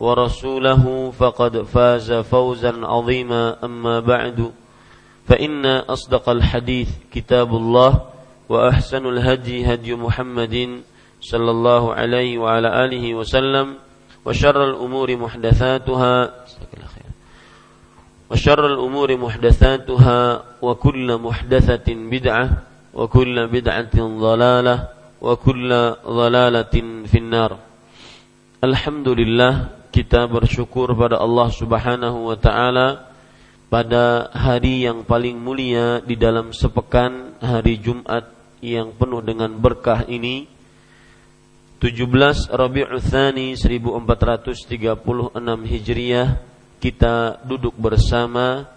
ورسوله فقد فاز فوزا عظيما أما بعد فإن أصدق الحديث كتاب الله وأحسن الهدي هدي محمد صلى الله عليه وعلى آله وسلم وشر الأمور محدثاتها وكل محدثة بدعة وكل بدعة ضلالة وكل ضلالة في النار. الحمد لله. Kita bersyukur pada Allah Subhanahu wa ta'ala pada hari yang paling mulia di dalam sepekan, hari Jumat yang penuh dengan berkah ini, 17 Rabiul Tsani 1436 Hijriah. Kita duduk bersama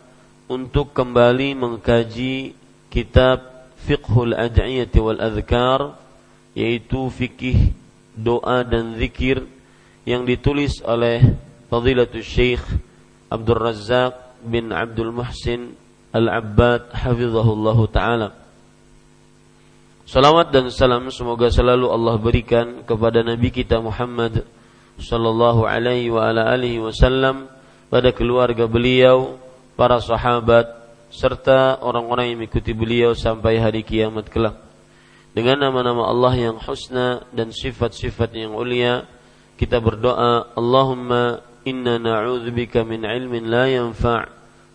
untuk kembali mengkaji kitab Fiqhul Ad'iyyati wal Adhkar, yaitu fikih, doa dan zikir yang ditulis oleh Fadilatul Syekh Abdul Razzaq bin Abdul Muhsin Al-Abbad hafizahullahu ta'ala. Salawat dan salam semoga selalu Allah berikan kepada Nabi kita Muhammad sallallahu alaihi wa ala alihi wasallam, pada keluarga beliau, para sahabat, serta orang-orang yang mengikuti beliau sampai hari kiamat kelak. Dengan nama-nama Allah yang husna dan sifat-sifat yang ulia, kita berdoa, Allahumma inna na'udzubika min ilmin la yanfa'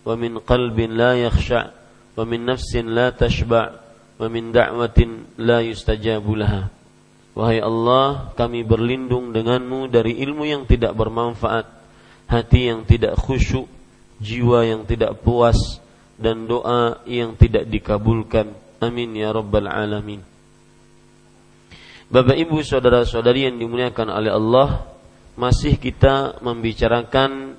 wa min qalbin la yakhsha' wa min nafsin la tashba' wa min da'watin la yustajabu laha. Wahai Allah, kami berlindung denganmu dari ilmu yang tidak bermanfaat, hati yang tidak khusyuk, jiwa yang tidak puas, dan doa yang tidak dikabulkan. Amin ya rabbal alamin. Bapak ibu saudara-saudari yang dimuliakan oleh Allah, masih kita membicarakan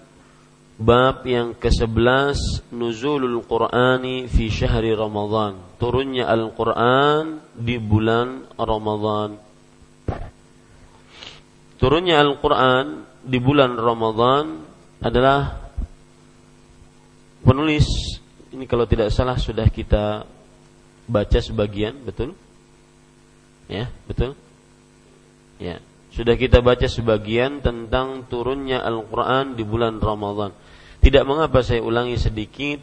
bab yang ke-11, Nuzulul Qur'ani fi syahri Ramadan, turunnya Al-Quran di bulan Ramadan. Turunnya Al-Quran di bulan Ramadan adalah penulis, ini kalau tidak salah sudah kita baca sebagian, betul? Ya, betul? Ya, sudah kita baca sebagian tentang turunnya Al-Quran di bulan Ramadan. Tidak mengapa saya ulangi sedikit.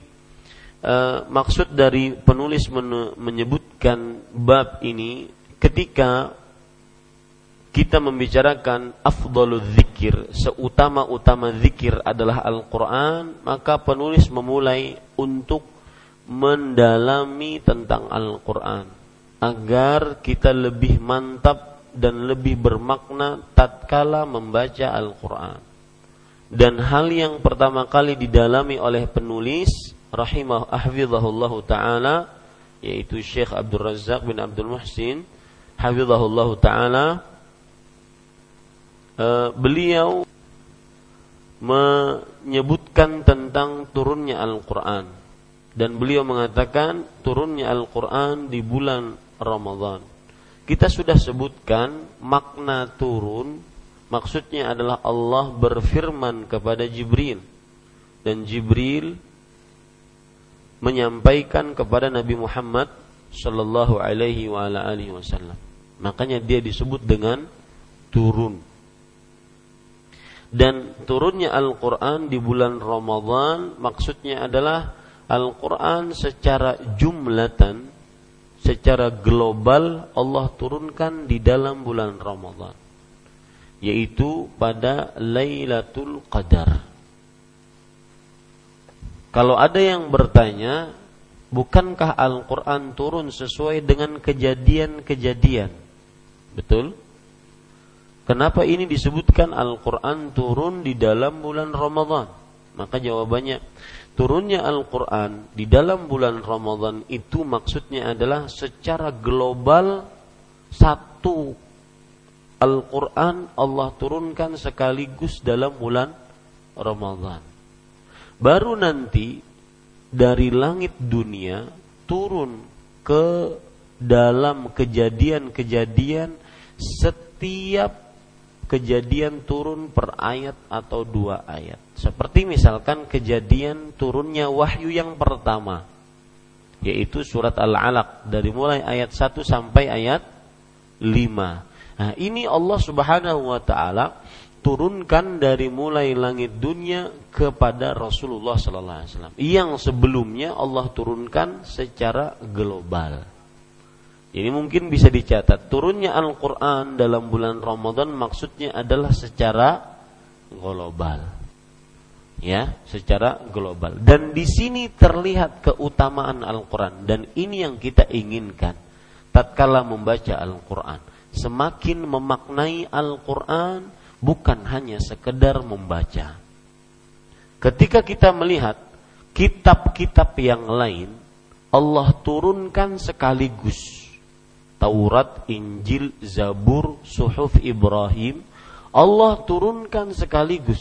Maksud dari penulis menyebutkan bab ini ketika kita membicarakan afdhalul dzikir, seutama-utama dzikir adalah Al-Quran, maka penulis memulai untuk mendalami tentang Al-Quran agar kita lebih mantap dan lebih bermakna tatkala membaca Al-Quran. Dan hal yang pertama kali didalami oleh penulis hafizahullahu ta'ala, yaitu Syekh Abdul Razzaq bin Abdul Muhsin hafizahullahu ta'ala, beliau menyebutkan tentang turunnya Al-Quran. Dan beliau mengatakan turunnya Al-Quran di bulan Ramadan. Kita sudah sebutkan makna turun, maksudnya adalah Allah berfirman kepada Jibril, dan Jibril menyampaikan kepada Nabi Muhammad sallallahu alaihi wa ala alihi wasallam. Makanya dia disebut dengan turun. Dan turunnya Al-Qur'an di bulan Ramadan maksudnya adalah Al-Qur'an secara jumlatan, secara global Allah turunkan di dalam bulan Ramadan, yaitu pada Laylatul Qadar. Kalau ada yang bertanya, bukankah Al-Quran turun sesuai dengan kejadian-kejadian? Betul? Kenapa ini disebutkan Al-Quran turun di dalam bulan Ramadan? Maka jawabannya, turunnya Al-Quran di dalam bulan Ramadan itu maksudnya adalah secara global satu Al-Quran Allah turunkan sekaligus dalam bulan Ramadan. Baru nanti dari langit dunia turun ke dalam kejadian-kejadian, setiap kejadian turun per ayat atau dua ayat. Seperti misalkan kejadian turunnya wahyu yang pertama, yaitu surat Al-Alaq dari mulai ayat 1 sampai ayat 5. Nah, ini Allah Subhanahu wa taala turunkan dari mulai langit dunia kepada Rasulullah sallallahu alaihi wasallam, yang sebelumnya Allah turunkan secara global. Jadi mungkin bisa dicatat, turunnya Al-Qur'an dalam bulan Ramadan maksudnya adalah secara global. Ya, secara global. Dan di sini terlihat keutamaan Al-Qur'an, dan ini yang kita inginkan tatkala membaca Al-Qur'an. Semakin memaknai Al-Qur'an, bukan hanya sekedar membaca. Ketika kita melihat kitab-kitab yang lain, Allah turunkan sekaligus Taurat, Injil, Zabur, Suhuf Ibrahim, Allah turunkan sekaligus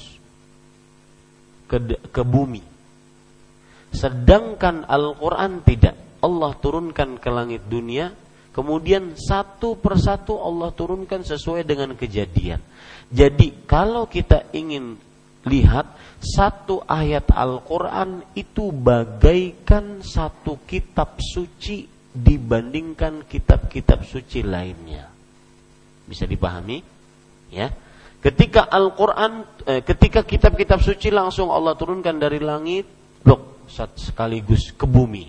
ke bumi. Sedangkan Al-Quran tidak, Allah turunkan ke langit dunia, kemudian satu persatu Allah turunkan sesuai dengan kejadian. Jadi kalau kita ingin lihat, satu ayat Al-Quran itu bagaikan satu kitab suci dibandingkan kitab-kitab suci lainnya. Bisa dipahami? Ya. Ketika ketika kitab-kitab suci langsung Allah turunkan dari langit, blok sekaligus ke bumi,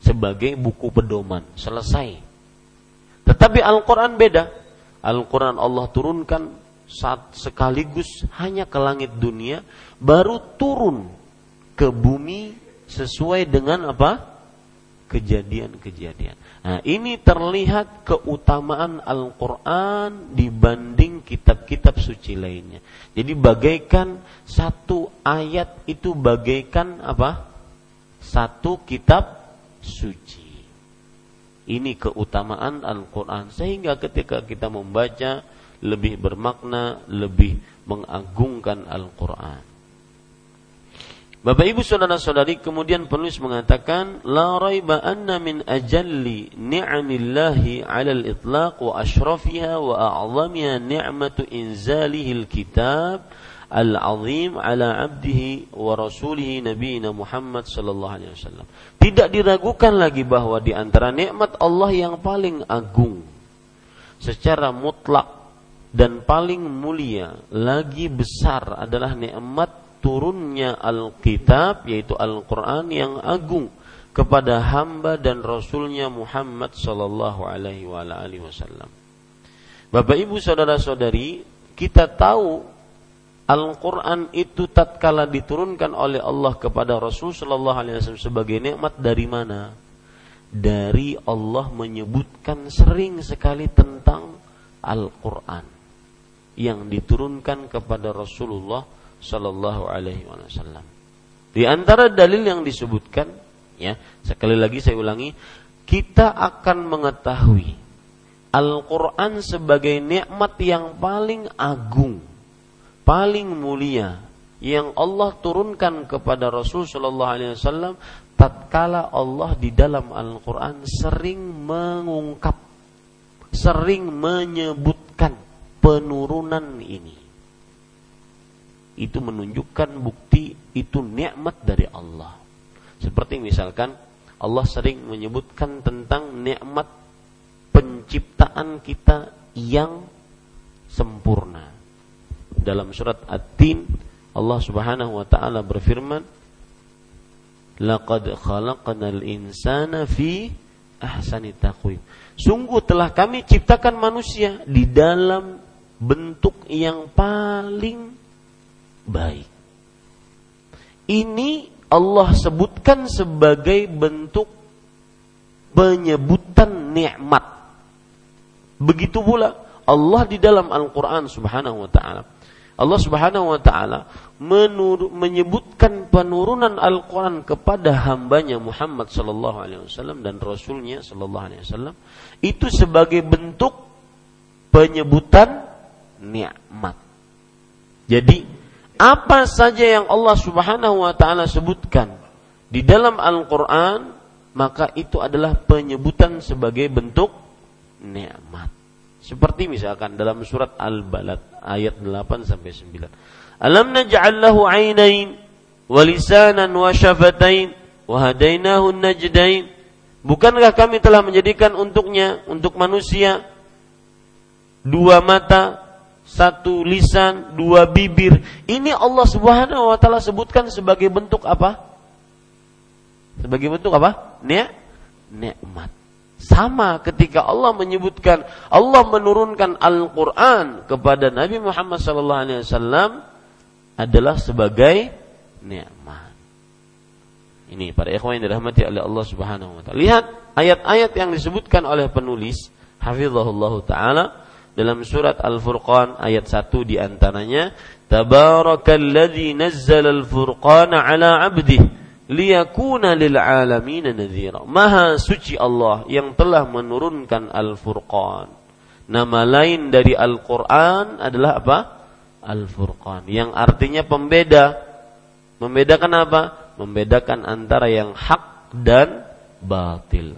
sebagai buku pedoman, selesai. Tetapi Al-Quran beda. Al-Quran Allah turunkan saat sekaligus hanya ke langit dunia, baru turun ke bumi sesuai dengan apa? Kejadian-kejadian. Nah, ini terlihat keutamaan Al-Quran dibanding kitab-kitab suci lainnya. Jadi bagaikan satu ayat itu bagaikan apa? Satu kitab suci. Ini keutamaan Al-Quran, sehingga ketika kita membaca lebih bermakna, lebih mengagungkan Al-Quran. Bapak ibu saudara-saudari, kemudian penulis mengatakan, la raiba anna min ajalli ni'amillahi 'alal itlaq wa ashrafiha wa a'zamiha ni'matu inzalihil kitab al-azim ala abdihi wa rasulihi nabiyina Muhammad sallallahu alaihi wasallam. Tidak diragukan lagi bahwa di antara nikmat Allah yang paling agung secara mutlak dan paling mulia lagi besar adalah nikmat turunnya Al-Kitab, yaitu Al-Quran yang agung kepada hamba dan rasulnya Muhammad sallallahu alaihi wa alihi wasallam. Bapak ibu saudara-saudari, kita tahu Al-Quran itu tatkala diturunkan oleh Allah kepada Rasul sallallahu alaihi wasallam sebagai nikmat dari mana? Dari Allah menyebutkan sering sekali tentang Al-Quran yang diturunkan kepada Rasulullah sallallahu alaihi wasallam. Di antara dalil yang disebutkan, ya, sekali lagi saya ulangi, kita akan mengetahui Al-Quran sebagai nikmat yang paling agung, paling mulia yang Allah turunkan kepada Rasul sallallahu alaihi wasallam tatkala Allah di dalam Al-Qur'an sering mengungkap, sering menyebutkan penurunan ini. Itu menunjukkan bukti itu nikmat dari Allah. Seperti misalkan Allah sering menyebutkan tentang nikmat penciptaan kita yang sempurna. Dalam surat At-Tin Allah Subhanahu wa taala berfirman, "Laqad khalaqnal insana fi ahsani taqwim." Sungguh telah kami ciptakan manusia di dalam bentuk yang paling baik. Ini Allah sebutkan sebagai bentuk penyebutan nikmat. Begitu pula Allah di dalam Al-Quran Subhanahu wa ta'ala. Allah Subhanahu wa ta'ala menyebutkan penurunan Al-Quran kepada hambanya Muhammad sallallahu alaihi wasallam dan Rasulnya sallallahu alaihi wasallam itu sebagai bentuk penyebutan nikmat. Jadi apa saja yang Allah Subhanahu wa ta'ala sebutkan di dalam Al-Quran, maka itu adalah penyebutan sebagai bentuk nikmat. Seperti misalkan dalam surat Al-Balad ayat 8-9. Alam naj'al lahu 'ainain wa lisanan wa syafatain wa hadainahu najdain. Bukankah kami telah menjadikan untuk manusia dua mata, satu lisan, dua bibir. Ini Allah Subhanahu wa taala sebutkan sebagai bentuk apa? Sebagai bentuk apa? Nikmat. Sama ketika Allah menyebutkan Allah menurunkan Al-Quran kepada Nabi Muhammad SAW adalah sebagai nikmat. Ini para ikhwan yang dirahmati oleh Allah Subhanahu wa taala. Lihat ayat-ayat yang disebutkan oleh penulis hafizahullah taala dalam surat Al-Furqan ayat 1 di antaranya, tabarakalladzi nazzalal furqana ala 'abdihi liyakuna lil alamin nadhira. Maha suci Allah yang telah menurunkan Al-Furqan. Nama lain dari Al-Qur'an adalah apa? Al-Furqan, yang artinya pembeda. Membedakan apa? Membedakan antara yang hak dan batil.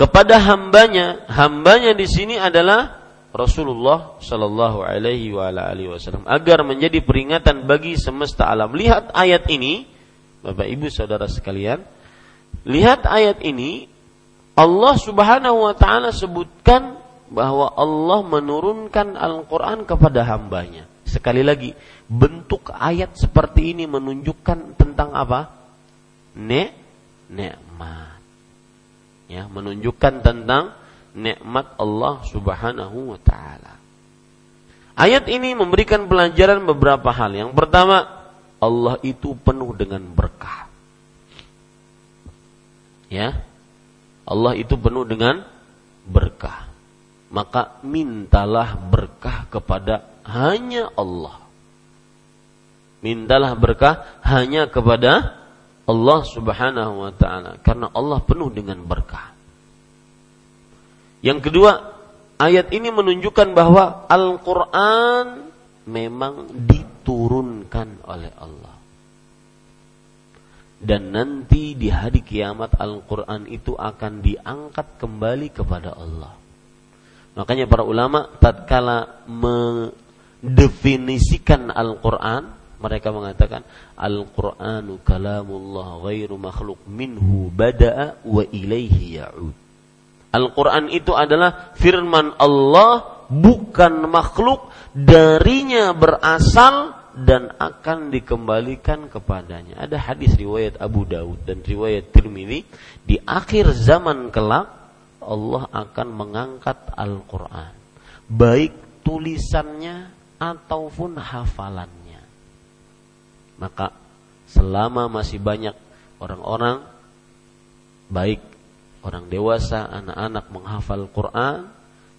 Kepada hambanya, hambanya di sini adalah Rasulullah sallallahu alaihi wa ala alihi wasallam, agar menjadi peringatan bagi semesta alam. Lihat ayat ini, Bapak Ibu Saudara sekalian. Lihat ayat ini, Allah Subhanahu wa taala sebutkan bahwa Allah menurunkan Al-Qur'an kepada hambanya. Sekali lagi, bentuk ayat seperti ini menunjukkan tentang apa? Nikmat. Ya, menunjukkan tentang nikmat Allah Subhanahu wa ta'ala. Ayat ini memberikan pelajaran beberapa hal. Yang pertama, Allah itu penuh dengan berkah. Ya, Allah itu penuh dengan berkah. Maka mintalah berkah kepada hanya Allah. Mintalah berkah hanya kepada Allah Subhanahu wa ta'ala, karena Allah penuh dengan berkah. Yang kedua, ayat ini menunjukkan bahwa Al-Quran memang diturunkan oleh Allah. Dan nanti di hari kiamat Al-Quran itu akan diangkat kembali kepada Allah. Makanya para ulama tatkala mendefinisikan Al-Quran, mereka mengatakan Al-Quranu kalamullah ghairu makhluk minhu bada'a wa ilaihi ya'ud. Al-Quran itu adalah firman Allah, bukan makhluk, darinya berasal dan akan dikembalikan kepadanya. Ada hadis riwayat Abu Daud dan riwayat Tirmidzi, di akhir zaman kelak Allah akan mengangkat Al-Quran, baik tulisannya ataupun hafalannya. Maka selama masih banyak orang-orang, baik orang dewasa, anak-anak menghafal Quran,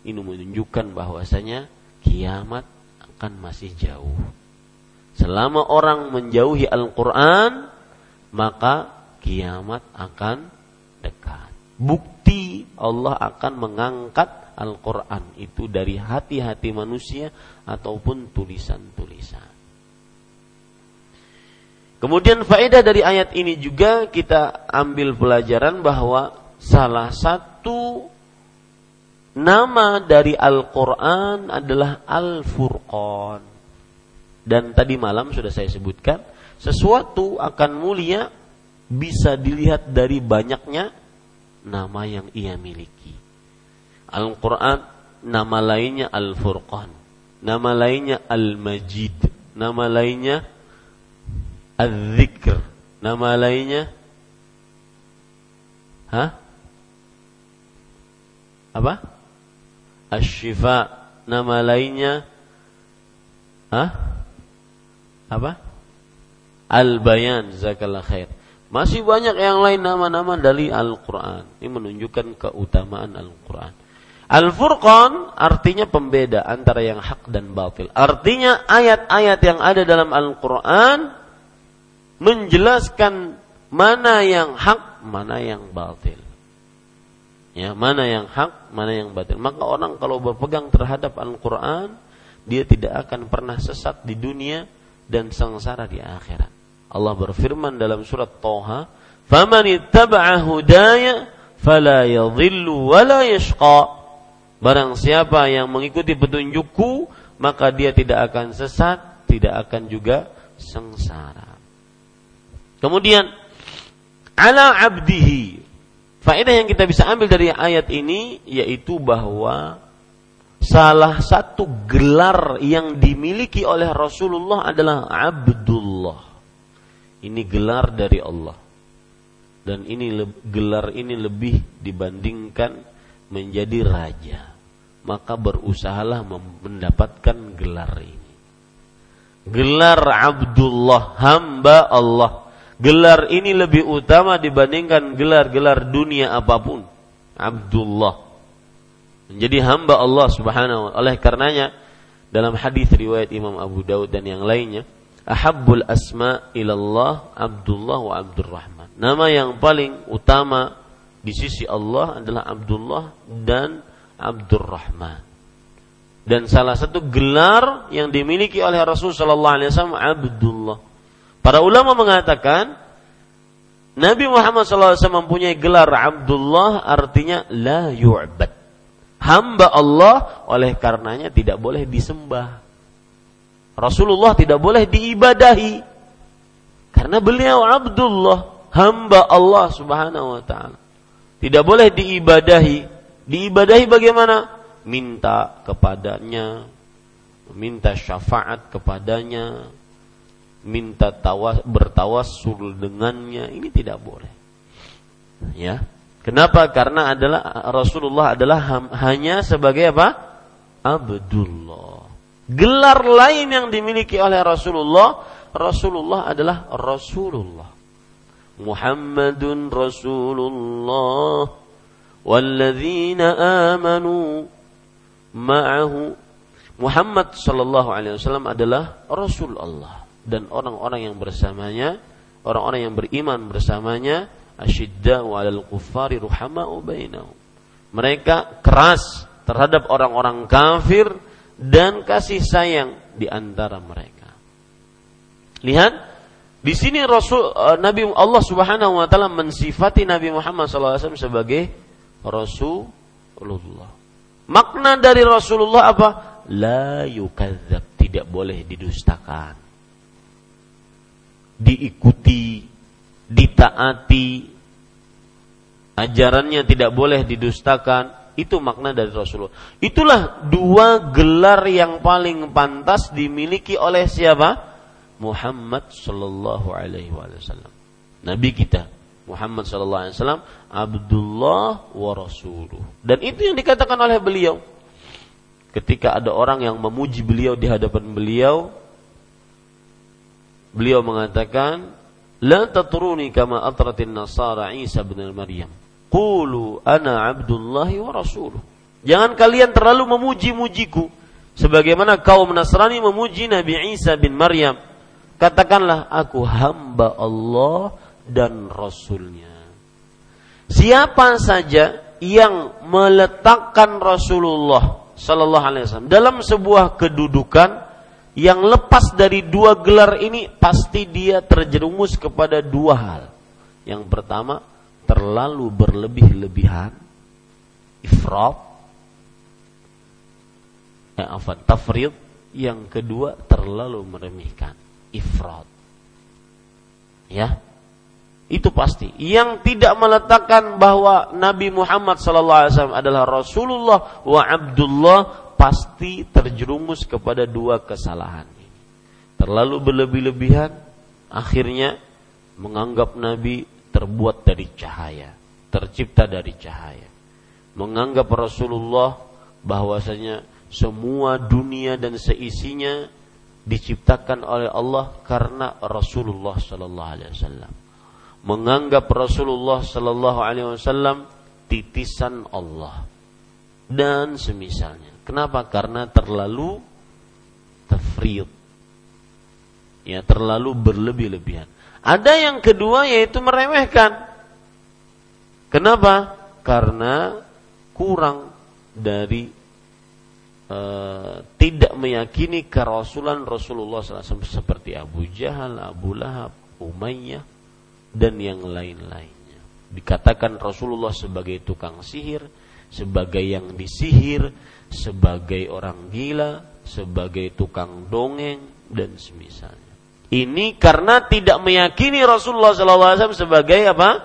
ini menunjukkan bahwasanya kiamat akan masih jauh. Selama orang menjauhi Al-Quran, maka kiamat akan dekat. Bukti Allah akan mengangkat Al-Quran itu dari hati-hati manusia ataupun tulisan-tulisan. Kemudian faedah dari ayat ini juga kita ambil pelajaran bahwa salah satu nama dari Al-Quran adalah Al-Furqan. Dan tadi malam sudah saya sebutkan, Sesuatu akan mulia bisa dilihat dari banyaknya nama yang ia miliki. Al-Quran, nama lainnya Al-Furqan, nama lainnya Al-Majid, nama lainnya Al-Zikr, nama lainnya Asy-Syifa, nama lainnya Al-Bayan, jazakallahu khair. Masih banyak yang lain nama-nama dari Al-Quran. Ini menunjukkan keutamaan Al-Quran. Al-Furqan artinya pembeda antara yang hak dan batil. Artinya ayat-ayat yang ada dalam Al-Quran menjelaskan mana yang hak, mana yang batil. Ya, mana yang hak, mana yang batil. Maka orang kalau berpegang terhadap Al-Quran, dia tidak akan pernah sesat di dunia dan sengsara di akhirat. Allah berfirman dalam surat Thoha, "Faman ittaba'a hudaya fala yadhillu wa la yashqa." Barang siapa yang mengikuti petunjukku, maka dia tidak akan sesat, tidak akan juga sengsara. Kemudian, ala abdihi. Faedah yang kita bisa ambil dari ayat ini yaitu bahwa salah satu gelar yang dimiliki oleh Rasulullah adalah Abdullah. Ini gelar dari Allah. Dan gelar ini lebih dibandingkan menjadi raja. Maka berusahalah mendapatkan gelar ini. Gelar Abdullah, hamba Allah. Gelar ini lebih utama dibandingkan gelar-gelar dunia apapun. Abdullah, menjadi hamba Allah subhanahu wa ta'ala. Oleh karenanya dalam hadis riwayat Imam Abu Daud dan yang lainnya, ahabbul asma ilallah Abdullah wa Abdurrahman. Nama yang paling utama di sisi Allah adalah Abdullah dan Abdurrahman. Dan salah satu gelar yang dimiliki oleh Rasul sallallahu alaihi wasallam Abdullah. Para ulama mengatakan Nabi Muhammad sallallahu alaihi wasallam mempunyai gelar Abdullah, artinya la yu'bad. Hamba Allah, oleh karenanya tidak boleh disembah. Rasulullah tidak boleh diibadahi karena beliau Abdullah, hamba Allah subhanahu wa ta'ala. Tidak boleh diibadahi. Diibadahi bagaimana? Minta kepadanya, minta syafaat kepadanya, minta bertawassul dengannya. Ini tidak boleh. Ya. Kenapa? Karena adalah Rasulullah adalah hanya sebagai apa? Abdullah. Gelar lain yang dimiliki oleh Rasulullah adalah Rasulullah. Muhammadun Rasulullah walladzina amanu ma'ahu. Muhammad sallallahu alaihi wasallam adalah Rasul Allah, dan orang-orang yang bersamanya, orang-orang yang beriman bersamanya, asyidda'u 'alal kuffari ruhama'u bainahum. Mereka keras terhadap orang-orang kafir dan kasih sayang di antara mereka. Lihat, di sini Nabi Allah Subhanahu wa taala mensifati Nabi Muhammad sallallahu alaihi wasallam sebagai Rasulullah. Makna dari Rasulullah apa? La yukadzab, tidak boleh didustakan. Diikuti, ditaati, ajarannya tidak boleh didustakan. Itu makna dari Rasulullah. Itulah dua gelar yang paling pantas dimiliki oleh siapa? Muhammad sallallahu alaihi wasallam. Nabi kita Muhammad sallallahu alaihi wasallam, Abdullah wa Rasuluh. Dan itu yang dikatakan oleh beliau. Ketika ada orang yang memuji beliau di hadapan beliau, beliau mengatakan, "La tatruni kama atratin nasara Isa bin Maryam." Qulu ana abdullahi wa rasuluh. Jangan kalian terlalu memuji-mujiku sebagaimana kaum Nasrani memuji Nabi Isa bin Maryam. Katakanlah aku hamba Allah dan Rasulnya. Siapa saja yang meletakkan Rasulullah sallallahu alaihi wasallam dalam sebuah kedudukan yang lepas dari dua gelar ini, pasti dia terjerumus kepada dua hal. Yang pertama, terlalu berlebih-lebihan, ifrat, tafrid. Yang kedua, terlalu meremehkan, ifrat. Ya, itu pasti. Yang tidak meletakkan bahwa Nabi Muhammad SAW adalah Rasulullah wa Abdullah pasti terjerumus kepada dua kesalahan ini. Terlalu berlebih-lebihan, akhirnya menganggap Nabi terbuat dari cahaya, tercipta dari cahaya. Menganggap Rasulullah bahwasanya semua dunia dan seisinya diciptakan oleh Allah karena Rasulullah sallallahu alaihi wasallam. Menganggap Rasulullah sallallahu alaihi wasallam titisan Allah dan semisalnya. Kenapa? Karena terlalu tafriid. Ya, terlalu berlebih-lebihan. Ada yang kedua yaitu meremehkan. Kenapa? Karena kurang dari tidak meyakini kerasulan Rasulullah SAW seperti Abu Jahal, Abu Lahab, Umayyah dan yang lain-lainnya. Dikatakan Rasulullah sebagai tukang sihir, sebagai yang disihir, sebagai orang gila, sebagai tukang dongeng dan semisalnya. Ini karena tidak meyakini Rasulullah SAW sebagai apa?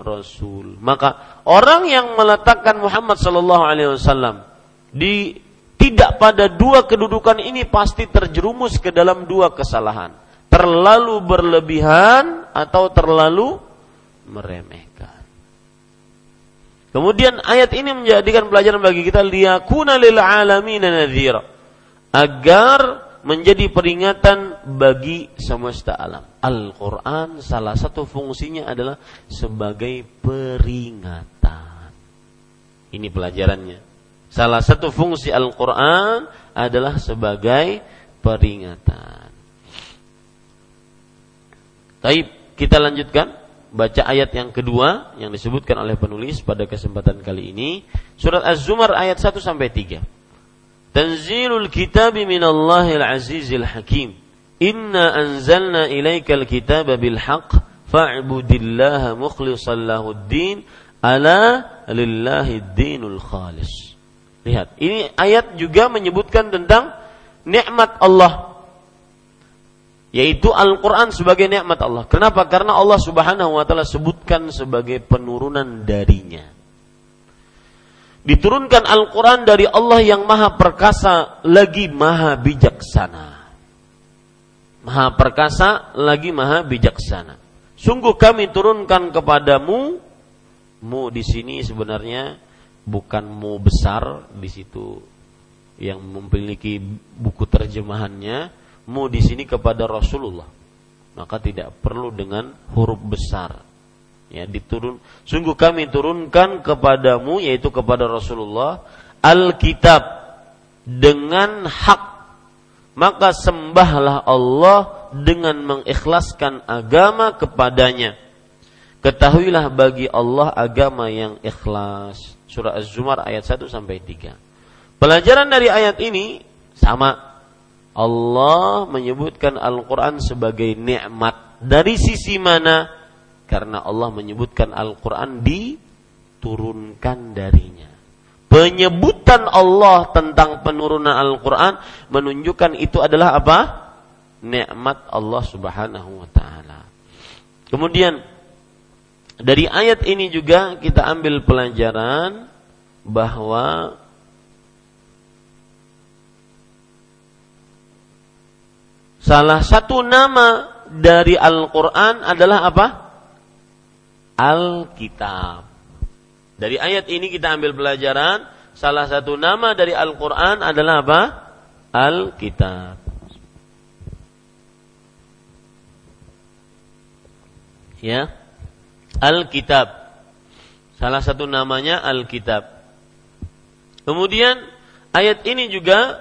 Rasul. Maka orang yang meletakkan Muhammad sallallahu alaihi wasallam di tidak pada dua kedudukan ini pasti terjerumus ke dalam dua kesalahan. Terlalu berlebihan atau terlalu meremehkan. Kemudian ayat ini menjadikan pelajaran bagi kita liyakuna lil alamin nadhira, agar menjadi peringatan bagi semesta alam. Al-Quran salah satu fungsinya adalah sebagai peringatan. Ini pelajarannya. Salah satu fungsi Al-Quran adalah sebagai peringatan. Baik, kita lanjutkan baca ayat yang kedua yang disebutkan oleh penulis pada kesempatan kali ini, Surat Az-Zumar ayat 1 sampai 3. Tanzilul kitabi minallahil azizil hakim. Inna anzalna ilaikal kitaba bil haqq fa'budillaha mukhlishan lahuddin ala lillahi dinul khalis. Lihat, ini ayat juga menyebutkan tentang nikmat Allah, yaitu Al-Quran sebagai nikmat Allah. Kenapa? Karena Allah Subhanahu wa Ta'ala sebutkan sebagai penurunan darinya. Diturunkan Al-Quran dari Allah yang maha perkasa lagi maha bijaksana. Maha perkasa lagi maha bijaksana. Sungguh kami turunkan kepadamu, mu di sini sebenarnya bukan mu besar, di situ yang memiliki buku terjemahannya, mu di sini kepada Rasulullah. Maka tidak perlu dengan huruf besar. Ya, diturun. Sungguh kami turunkan kepadamu, yaitu kepada Rasulullah, Alkitab dengan hak. Maka sembahlah Allah dengan mengikhlaskan agama kepadanya. Ketahuilah bagi Allah agama yang ikhlas. Surah Az-Zumar ayat 1 sampai 3. Pelajaran dari ayat ini sama. Allah menyebutkan Al-Qur'an sebagai nikmat. Dari sisi mana? Karena Allah menyebutkan Al-Qur'an diturunkan darinya. Penyebutan Allah tentang penurunan Al-Qur'an menunjukkan itu adalah apa? Nikmat Allah Subhanahu wa Ta'ala. Kemudian dari ayat ini juga kita ambil pelajaran bahwa salah satu nama dari Al-Quran adalah apa? Alkitab. Dari ayat ini kita ambil pelajaran salah satu nama dari Al-Quran adalah apa? Alkitab. Ya, Alkitab. Salah satu namanya Alkitab. Kemudian ayat ini juga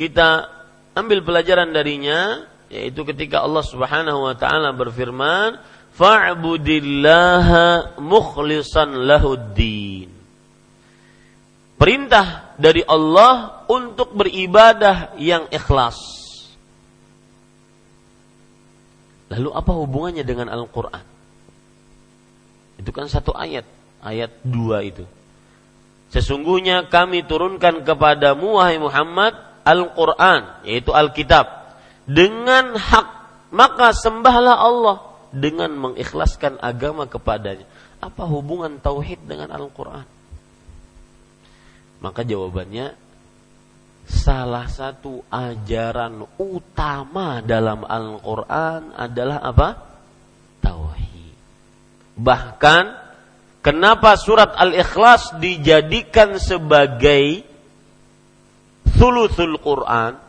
kita ambil pelajaran darinya, yaitu ketika Allah Subhanahu wa Ta'ala berfirman, "Fa'budillaha mukhlishan lahuddin." Perintah dari Allah untuk beribadah yang ikhlas. Lalu apa hubungannya dengan Al-Quran? Itu kan satu ayat, ayat 2 itu. Sesungguhnya kami turunkan kepadamu wahai Muhammad Al-Quran, yaitu Alkitab, dengan hak. maka sembahlah Allah dengan mengikhlaskan agama kepadanya. Apa hubungan tauhid dengan Al-Quran? Maka jawabannya, salah satu ajaran utama dalam Al-Quran adalah apa? Tauhid. Bahkan, kenapa surat Al-Ikhlas dijadikan sebagai thulutsul Quran?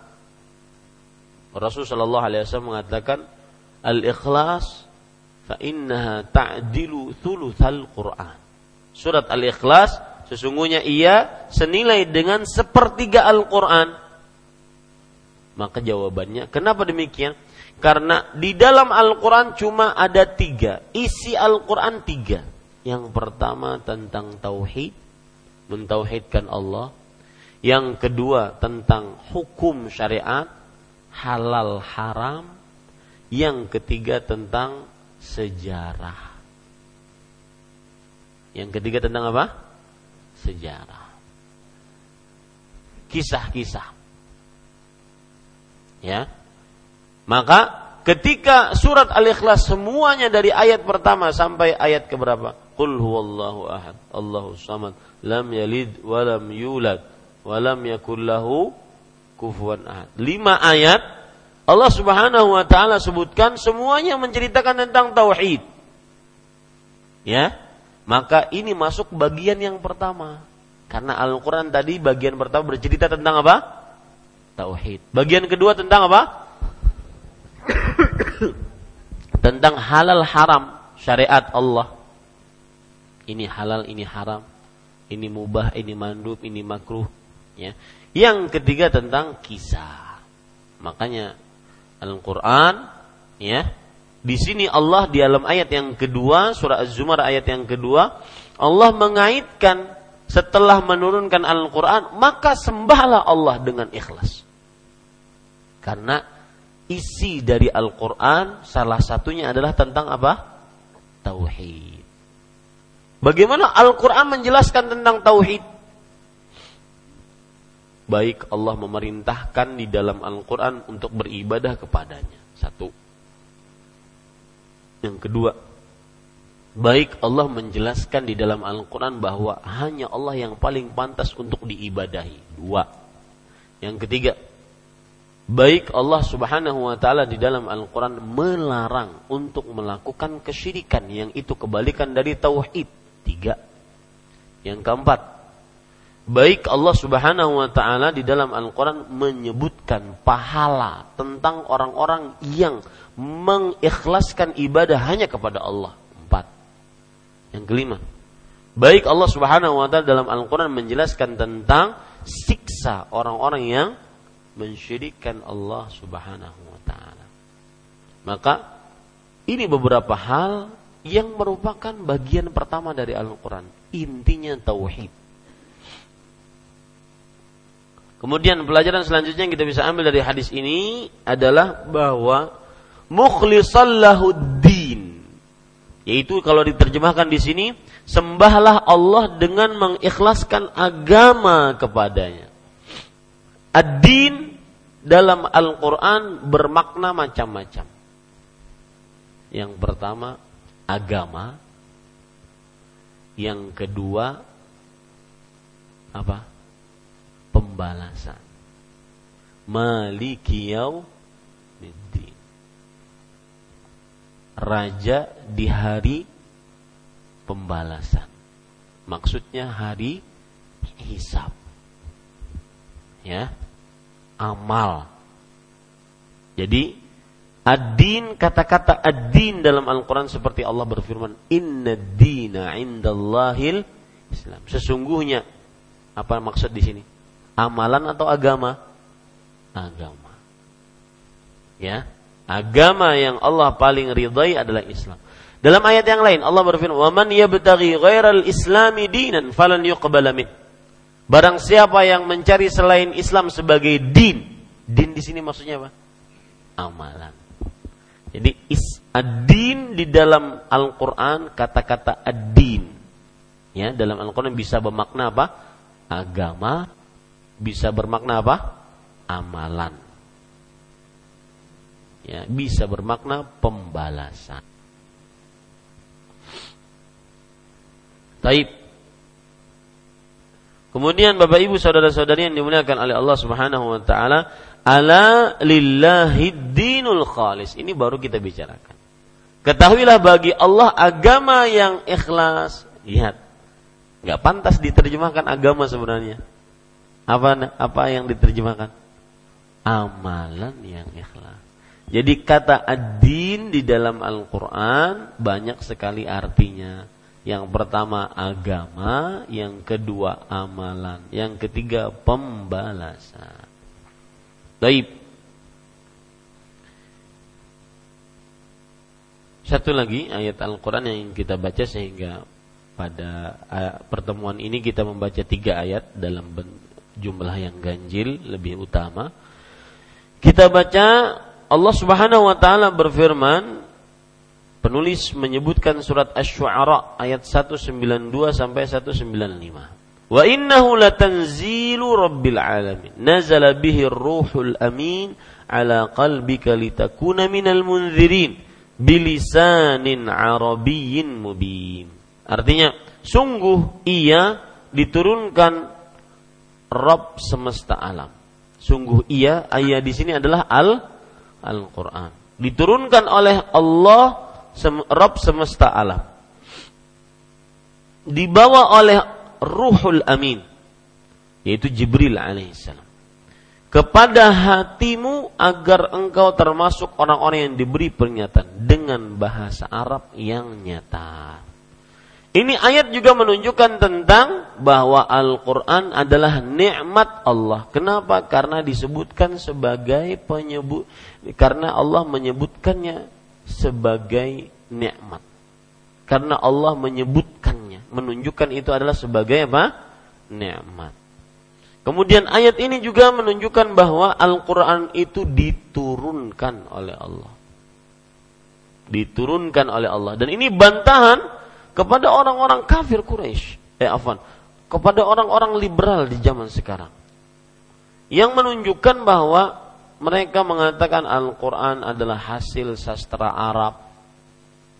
Rasulullah sallallahu alaihi wasallam mengatakan, Al-Ikhlas fa innaha ta'dilu thulutsal Quran. Surat Al-Ikhlas sesungguhnya ia senilai dengan sepertiga Al-Quran. Maka jawabannya, kenapa demikian? Karena di dalam Al-Quran cuma ada 3. Isi Al-Quran 3. Yang pertama tentang tauhid, mentauhidkan Allah. Yang kedua tentang hukum syariat, halal haram. Yang ketiga tentang sejarah. Yang ketiga tentang apa? Sejarah, kisah-kisah, ya. Maka ketika surat Al-Ikhlas semuanya dari ayat pertama sampai ayat keberapa? Qul huwallahu ahad, Allahus samad, lam yalid wa lam yulad wa lam yakul lahu kufuwan ahad. 5 ayat Allah Subhanahu wa taala sebutkan semuanya menceritakan tentang tauhid. Ya. Maka ini masuk bagian yang pertama. Karena Al-Quran tadi bagian pertama bercerita tentang apa? Tauhid. Bagian kedua tentang apa? Tentang halal haram, syariat Allah. Ini halal, ini haram. Ini mubah, ini mandub, ini makruh. Ya. Yang ketiga tentang kisah. Makanya Al-Quran, ya, di sini Allah di dalam ayat yang kedua, surah Az-Zumar ayat yang kedua, Allah mengaitkan setelah menurunkan Al-Quran, maka sembahlah Allah dengan ikhlas. Karena isi dari Al-Quran salah satunya adalah tentang apa? Tauhid. Bagaimana Al-Quran menjelaskan tentang tauhid? Baik Allah memerintahkan di dalam Al-Quran untuk beribadah kepadanya. 1. Yang kedua, baik Allah menjelaskan di dalam Al-Quran bahwa hanya Allah yang paling pantas untuk diibadahi. 2. Yang ketiga, baik Allah Subhanahu wa ta'ala di dalam Al-Quran melarang untuk melakukan kesyirikan yang itu kebalikan dari tauhid. 3. Yang keempat, baik Allah Subhanahu wa ta'ala di dalam Al-Quran menyebutkan pahala tentang orang-orang yang mengikhlaskan ibadah hanya kepada Allah. 4. Yang kelima, baik Allah Subhanahu wa ta'ala dalam Al-Quran menjelaskan tentang siksa orang-orang yang mensyirikkan Allah Subhanahu wa ta'ala. Maka ini beberapa hal yang merupakan bagian pertama dari Al-Quran, intinya tauhid. Kemudian pelajaran selanjutnya yang kita bisa ambil dari hadis ini adalah bahwa mukhlishan lahuddin, yaitu kalau diterjemahkan di sini, sembahlah Allah dengan mengikhlaskan agama kepadanya. Ad-din dalam Al-Quran bermakna macam-macam. Yang pertama agama, yang kedua apa? Pembalasan. Maliki yaumiddin, raja di hari pembalasan. Maksudnya hari hisab. Ya, amal. Jadi ad-din, kata-kata ad-din dalam Al-Qur'an seperti Allah berfirman, "Innad-dina 'indallahil Islam." Sesungguhnya apa maksud di sini? Amalan atau agama? Agama. Ya. Agama yang Allah paling ridai adalah Islam. Dalam ayat yang lain Allah berfirman, "Wa man yabtaghi ghairal islami dinan falan yuqbala min." Barang siapa yang mencari selain Islam sebagai din. Din di sini maksudnya apa? Amalan. Jadi ad-din di dalam Al-Qur'an, kata-kata ad-din, ya, dalam Al-Qur'an bisa bermakna apa? Agama, bisa bermakna apa? Amalan. ya, bisa bermakna pembalasan. Taib. Kemudian Bapak Ibu saudara-saudari yang dimuliakan oleh Allah Subhanahu wa taala, ala lillahi dinul khalis. Ini baru kita bicarakan. Ketahuilah bagi Allah agama yang ikhlas. Lihat. Enggak pantas diterjemahkan agama sebenarnya. Apa yang diterjemahkan? Amalan yang ikhlas. Jadi kata ad-din di dalam Al-Qur'an banyak sekali artinya. Yang pertama agama, yang kedua amalan, yang ketiga pembalasan. Baik. Satu lagi ayat Al-Quran yang kita baca sehingga pada pertemuan ini kita membaca 3 ayat dalam jumlah yang ganjil lebih utama. Kita baca Allah Subhanahu wa taala berfirman. Penulis menyebutkan surat Asy-Syu'ara ayat 192 sampai 195. Wa innahu latanzilu rabbil alamin nazala bihi ar-ruhul amin ala qalbika litakuna minal munzirin bilisanin arabiyyin mubin. Artinya, sungguh ia diturunkan Rabb semesta alam. Sungguh ia di sini adalah Al-Qur'an. Diturunkan oleh Allah Rabb semesta alam, dibawa oleh Ruhul Amin, yaitu Jibril alaihissalam, kepada hatimu agar engkau termasuk orang-orang yang diberi peringatan dengan bahasa Arab yang nyata. Ini ayat juga menunjukkan tentang bahwa Al-Quran adalah nikmat Allah. Kenapa? Karena disebutkan sebagai penyebut, karena Allah menyebutkannya sebagai nikmat. Karena Allah menyebutkannya, menunjukkan itu adalah sebagai apa? Nikmat. Kemudian ayat ini juga menunjukkan bahwa Al-Qur'an itu diturunkan oleh Allah. Diturunkan oleh Allah. Dan ini bantahan kepada orang-orang kafir Quraisy. Kepada orang-orang liberal di zaman sekarang. Yang menunjukkan bahwa mereka mengatakan Al-Quran adalah hasil sastra Arab.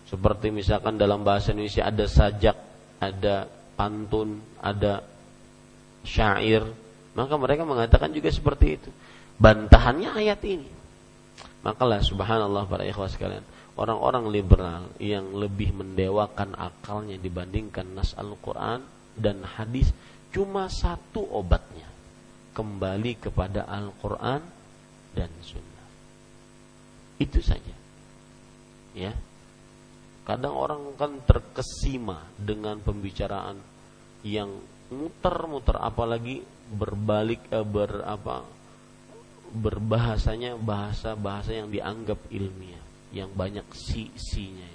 Seperti misalkan dalam bahasa Indonesia ada sajak, ada pantun, ada syair. Maka mereka mengatakan juga seperti itu. Bantahannya ayat ini. Makalah subhanallah para ikhwah sekalian. Orang-orang liberal yang lebih mendewakan akalnya dibandingkan nas Al-Quran dan hadis. Cuma satu obatnya. Kembali kepada Al-Quran dan sunnah. Itu saja. Ya. Kadang orang kan terkesima dengan pembicaraan yang muter-muter, apalagi berbahasanya bahasa-bahasa yang dianggap ilmiah, yang banyak si-sinya.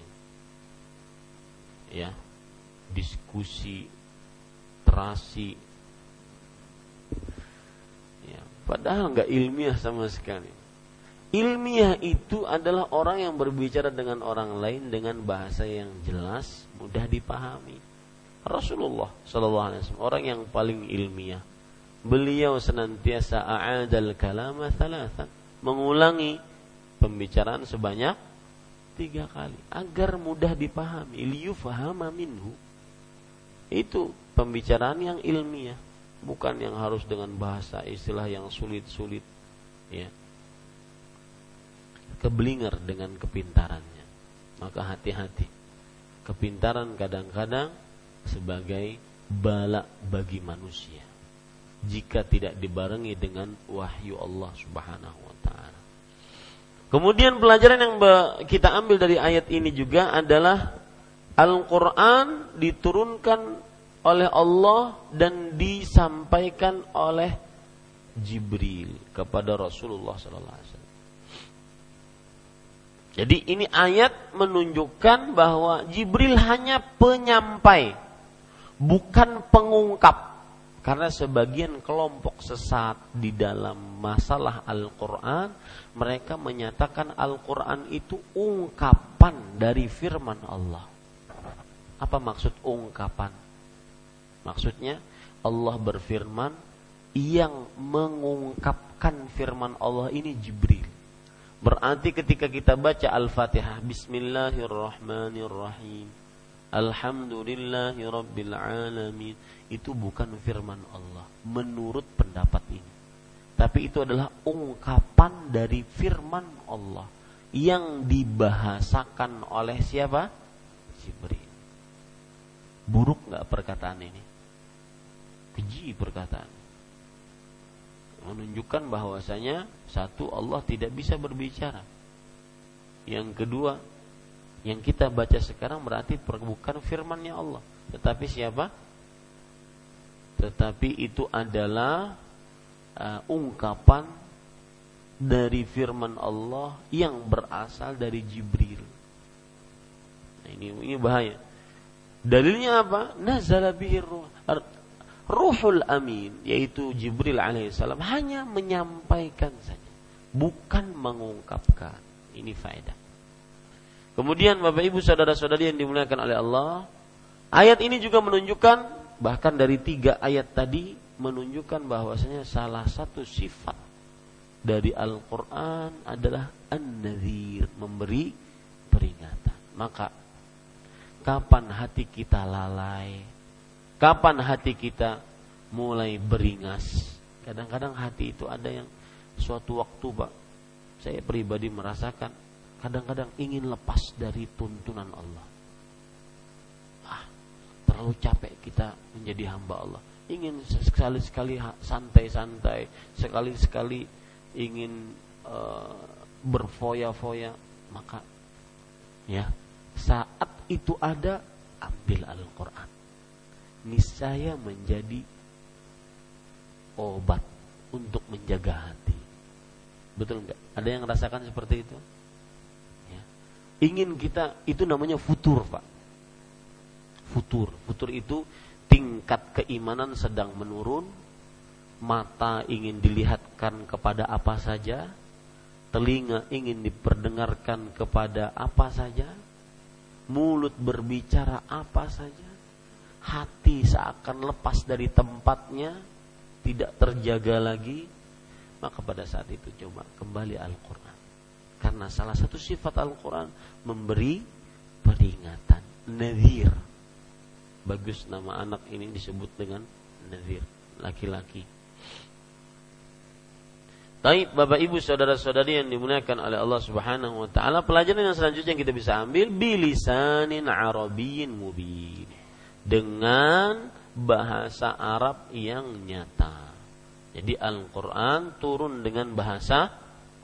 Ya. Diskusi terasi. Padahal enggak ilmiah sama sekali. Ilmiah itu adalah orang yang berbicara dengan orang lain dengan bahasa yang jelas, mudah dipahami. Rasulullah sallallahu alaihi wasallam orang yang paling ilmiah. Beliau senantiasa a'adal kalama 3, mengulangi pembicaraan sebanyak 3 kali agar mudah dipahami. Liyufahama minhu. Itu pembicaraan yang ilmiah. Bukan yang harus dengan bahasa istilah yang sulit-sulit, ya. Keblinger dengan kepintarannya. Maka hati-hati. Kepintaran kadang-kadang sebagai bala bagi manusia jika tidak dibarengi dengan wahyu Allah Subhanahu wa taala. Kemudian pelajaran yang kita ambil dari ayat ini juga adalah Al-Qur'an diturunkan oleh Allah dan disampaikan oleh Jibril kepada Rasulullah sallallahu alaihi wasallam. Jadi ini ayat menunjukkan bahwa Jibril hanya penyampai, bukan pengungkap. Karena sebagian kelompok sesat di dalam masalah Al-Qur'an, mereka menyatakan Al-Qur'an itu ungkapan dari firman Allah. Apa maksud ungkapan? Maksudnya Allah berfirman, yang mengungkapkan firman Allah ini Jibril. Berarti ketika kita baca Al-Fatihah, Bismillahirrahmanirrahim, Alhamdulillahirrabbilalamin, itu bukan firman Allah menurut pendapat ini, tapi itu adalah ungkapan dari firman Allah yang dibahasakan oleh siapa? Jibril. Buruk gak perkataan ini? Keji perkataan, menunjukkan bahwasanya satu, Allah tidak bisa berbicara. Yang kedua, yang kita baca sekarang berarti bukan firman-Nya Allah, tetapi siapa? Tetapi itu adalah ungkapan dari firman Allah yang berasal dari Jibril. Nah, ini bahaya. Dalilnya apa? Nazala bihir ruh. Ruhul Amin, yaitu Jibril alaihissalam, hanya menyampaikan saja, bukan mengungkapkan. Ini faedah. Kemudian Bapak Ibu saudara-saudari yang dimuliakan oleh Allah, ayat ini juga menunjukkan, bahkan dari 3 ayat tadi menunjukkan bahwasanya salah satu sifat dari Al-Quran adalah an-nadhir, memberi peringatan. Maka kapan hati kita lalai, kapan hati kita mulai beringas? Kadang-kadang hati itu ada yang suatu waktu, Pak, saya pribadi merasakan kadang-kadang ingin lepas dari tuntunan Allah. Terlalu capek kita menjadi hamba Allah. Ingin sekali-sekali santai-santai, sekali-sekali ingin berfoya-foya. Maka ya, saat itu ada, ambil Al-Quran. Niscaya menjadi obat untuk menjaga hati. Betul enggak? Ada yang merasakan seperti itu? Ya. Ingin kita, itu namanya futur, Pak. Futur. Futur itu tingkat keimanan sedang menurun, mata ingin dilihatkan kepada apa saja, telinga ingin diperdengarkan kepada apa saja, mulut berbicara apa saja, hati seakan lepas dari tempatnya, tidak terjaga lagi. Maka pada saat itu coba kembali Al-Quran, karena salah satu sifat Al-Quran memberi peringatan, nadhir. Bagus nama anak ini disebut dengan nadhir, laki-laki. Baik, Bapak Ibu saudara-saudari yang dimuliakan oleh Allah Subhanahu wa taala, pelajaran yang selanjutnya yang kita bisa ambil, bilisanin arabiyyin mubin, dengan bahasa Arab yang nyata. Jadi Al-Quran turun dengan bahasa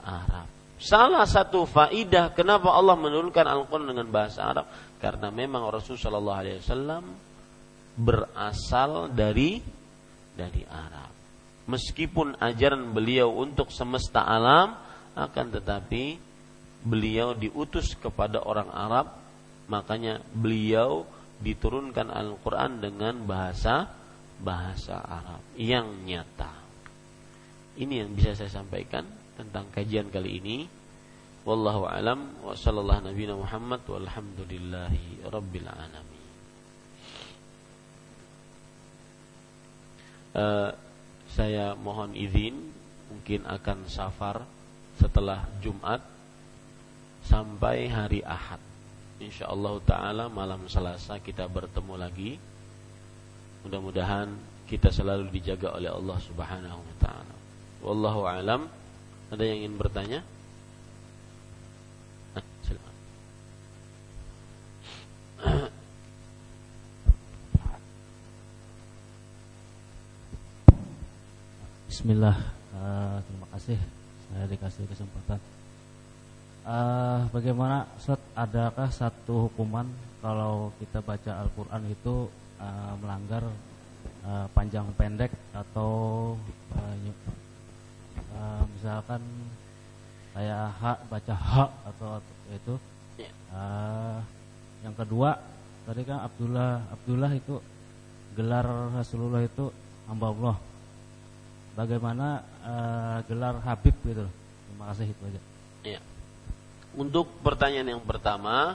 Arab. Salah satu faidah kenapa Allah menurunkan Al-Quran dengan bahasa Arab, karena memang Rasulullah SAW berasal dari Arab. Meskipun ajaran beliau untuk semesta alam, akan tetapi beliau diutus kepada orang Arab, makanya beliau diturunkan Al-Quran dengan bahasa Arab yang nyata. Ini yang bisa saya sampaikan tentang kajian kali ini. Wallahu alam, wa sallallahu nabiyina Muhammad, walhamdulillahi rabbil alamin. Saya mohon izin, mungkin akan safar setelah Jumat sampai hari Ahad. InsyaAllah ta'ala malam Selasa kita bertemu lagi. Mudah-mudahan kita selalu dijaga oleh Allah Subhanahu wa ta'ala. Wallahu alam. Ada yang ingin bertanya? Silakan. Bismillah. Terima kasih saya dikasih kesempatan. Bagaimana Ustaz, adakah satu hukuman kalau kita baca Al-Quran itu melanggar panjang pendek, atau misalkan kayak hak baca hak atau itu ya. Yang kedua tadi kan Abdullah itu gelar Rasulullah itu hamba Allah, bagaimana gelar Habib gitu. Terima kasih, itu aja ya. Untuk pertanyaan yang pertama,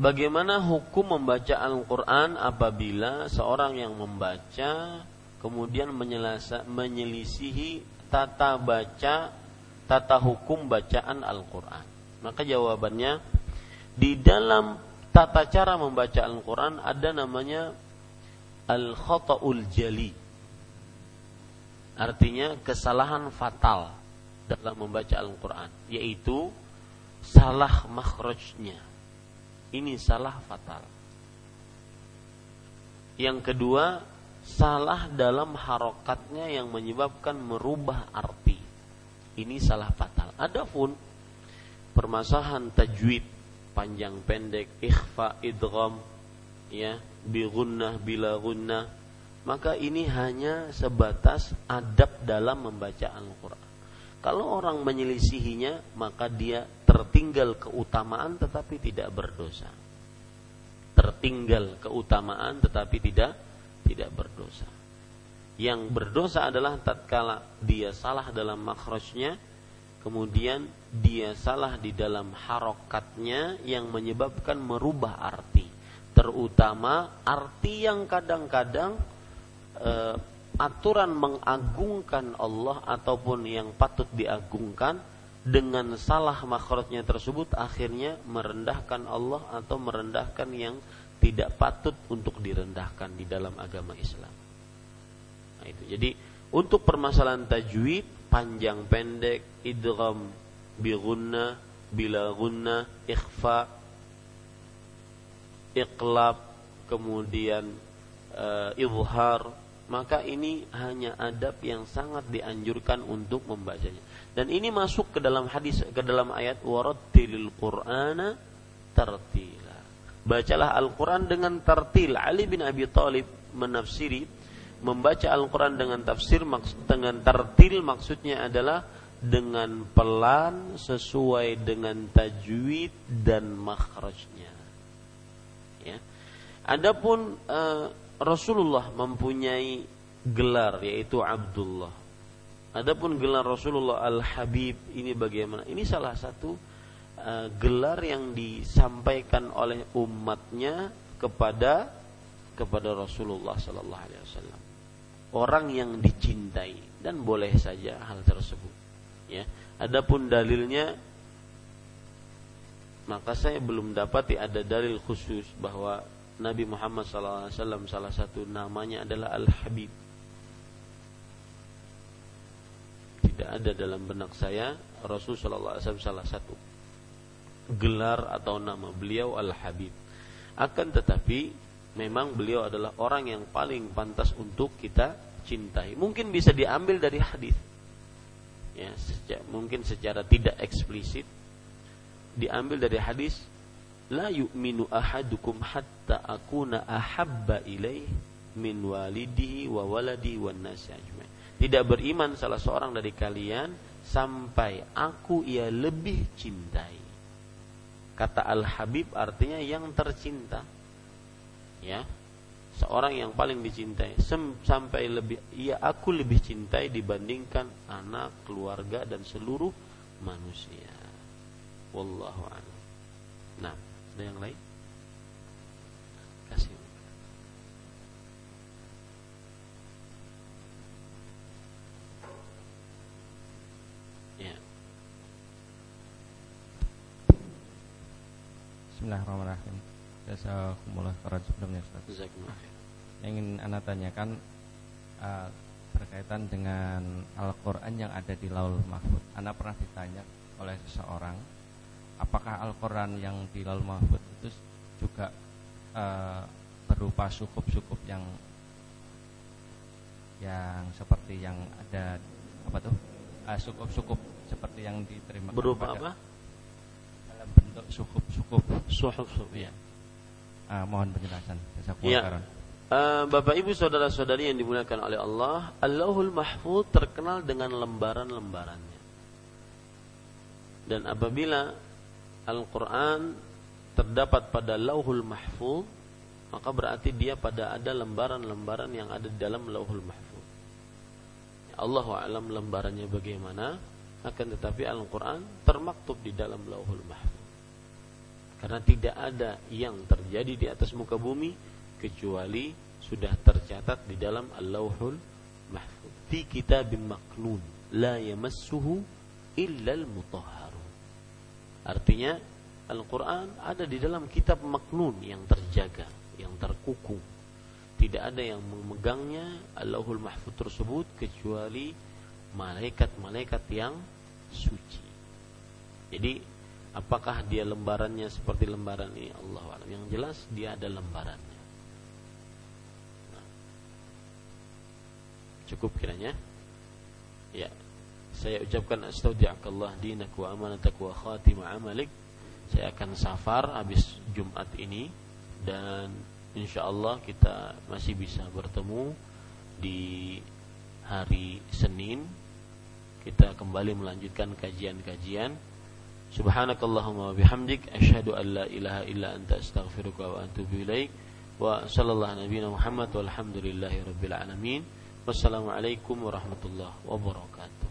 bagaimana hukum membaca Al-Quran apabila seorang yang membaca kemudian menyelisihi tata baca tata hukum bacaan Al-Quran. Maka jawabannya, di dalam tata cara membaca Al-Quran ada namanya al-khata'ul jali. Artinya kesalahan fatal dalam membaca Al-Quran, yaitu salah makhrajnya. Ini salah fatal. Yang kedua, salah dalam harokatnya yang menyebabkan merubah arti. Ini salah fatal. Adapun permasalahan tajwid, panjang pendek, ikhfa, idgham, ya, bi gunnah, bila gunnah, maka ini hanya sebatas adab dalam membaca Al-Quran. Kalau orang menyelisihinya, maka dia tertinggal keutamaan tetapi tidak berdosa. Tertinggal keutamaan tetapi tidak berdosa. Yang berdosa adalah tatkala dia salah dalam makhrajnya, kemudian dia salah di dalam harokatnya yang menyebabkan merubah arti. Terutama arti yang kadang-kadang aturan mengagungkan Allah ataupun yang patut diagungkan, dengan salah makhrajnya tersebut akhirnya merendahkan Allah atau merendahkan yang tidak patut untuk direndahkan di dalam agama Islam. Nah, itu. Jadi untuk permasalahan tajwid, panjang pendek, idgham, bi gunnah, bila gunnah, ikhfa, iqlab, kemudian izhar, maka ini hanya adab yang sangat dianjurkan untuk membacanya. Dan ini masuk ke dalam hadis, ke dalam ayat warattilil Qur'ana tartila. Bacalah Al-Qur'an dengan tartil. Ali bin Abi Thalib menafsiri membaca Al-Qur'an dengan tafsir dengan tartil, maksudnya adalah dengan pelan sesuai dengan tajwid dan makhrajnya. Ya. Adapun Rasulullah mempunyai gelar yaitu Abdullah. Adapun gelar Rasulullah Al-Habib, ini bagaimana? Ini salah satu gelar yang disampaikan oleh umatnya kepada Rasulullah sallallahu alaihi wasallam. Orang yang dicintai, dan boleh saja hal tersebut. Ya. Adapun dalilnya, maka saya belum dapati ada dalil khusus bahwa Nabi Muhammad SAW salah satu namanya adalah Al-Habib. Tidak ada dalam benak saya Rasul SAW salah satu gelar atau nama beliau Al-Habib. Akan tetapi memang beliau adalah orang yang paling pantas untuk kita cintai. Mungkin bisa diambil dari hadis, ya, mungkin secara tidak eksplisit diambil dari hadis, la yu'minu ahadukum hatta akuna ahabba ilaih min walidihi wa waladi wan nasi ajma'in. Tidak beriman salah seorang dari kalian sampai aku ia lebih cintai. Kata Al-Habib artinya yang tercinta. Ya. Seorang yang paling dicintai sampai lebih ia aku lebih cintai dibandingkan anak, keluarga dan seluruh manusia. Wallahu a'lam. Nah, ada yang lain? Kasih. Ya. Bismillahirrahmanirrahim. Jazakumullah khairan sebelumnya, Ustaz. Jazakumullah khairan. Ingin ana tanyakan berkaitan dengan Al-Qur'an yang ada di Lauhul Mahfuz. Ana pernah ditanya oleh seseorang, apakah Al-Quran yang di Lauhul Mahfuz itu juga berupa sukub-sukub yang seperti yang ada apa tuh sukub-sukub seperti yang diterima berupa apa dalam bentuk sukub ya. Mohon penjelasan. Ya. Bapak Ibu saudara-saudari yang dimuliakan oleh Allah, Lauhul Mahfuz terkenal dengan lembaran-lembarannya, dan apabila Al-Quran terdapat pada Lauhul Mahfuz, maka berarti dia ada lembaran-lembaran yang ada di dalam Lauhul Mahfuz. Allahu a'lam lembarannya bagaimana, akan tetapi Al-Quran termaktub di dalam Lauhul Mahfuz. Karena tidak ada yang terjadi di atas muka bumi kecuali sudah tercatat di dalam Lauhul Mahfuz. Fi kitabim maknun la yamassuhu illal mutahharun. Artinya Al-Quran ada di dalam kitab maknun yang terjaga, yang terkukung. Tidak ada yang memegangnya Lauhul Mahfuz tersebut kecuali malaikat-malaikat yang suci. Jadi apakah dia lembarannya seperti lembaran ini, Allahu a'lam. Yang jelas dia ada lembarannya. Nah, cukup kiranya. Ya, saya ucapkan astaudi'akallah dinak wa amanatak wa khatim amalik. Saya akan safar habis Jumat ini dan insyaallah kita masih bisa bertemu di hari Senin. Kita kembali melanjutkan kajian-kajian. Subhanakallahumma wa bihamdik asyhadu an la ilaha illa anta astaghfiruka wa atubu ilaik wa sallallahu ala nabiyina Muhammad walhamdulillahi rabbil alamin. Wassalamualaikum warahmatullahi wabarakatuh.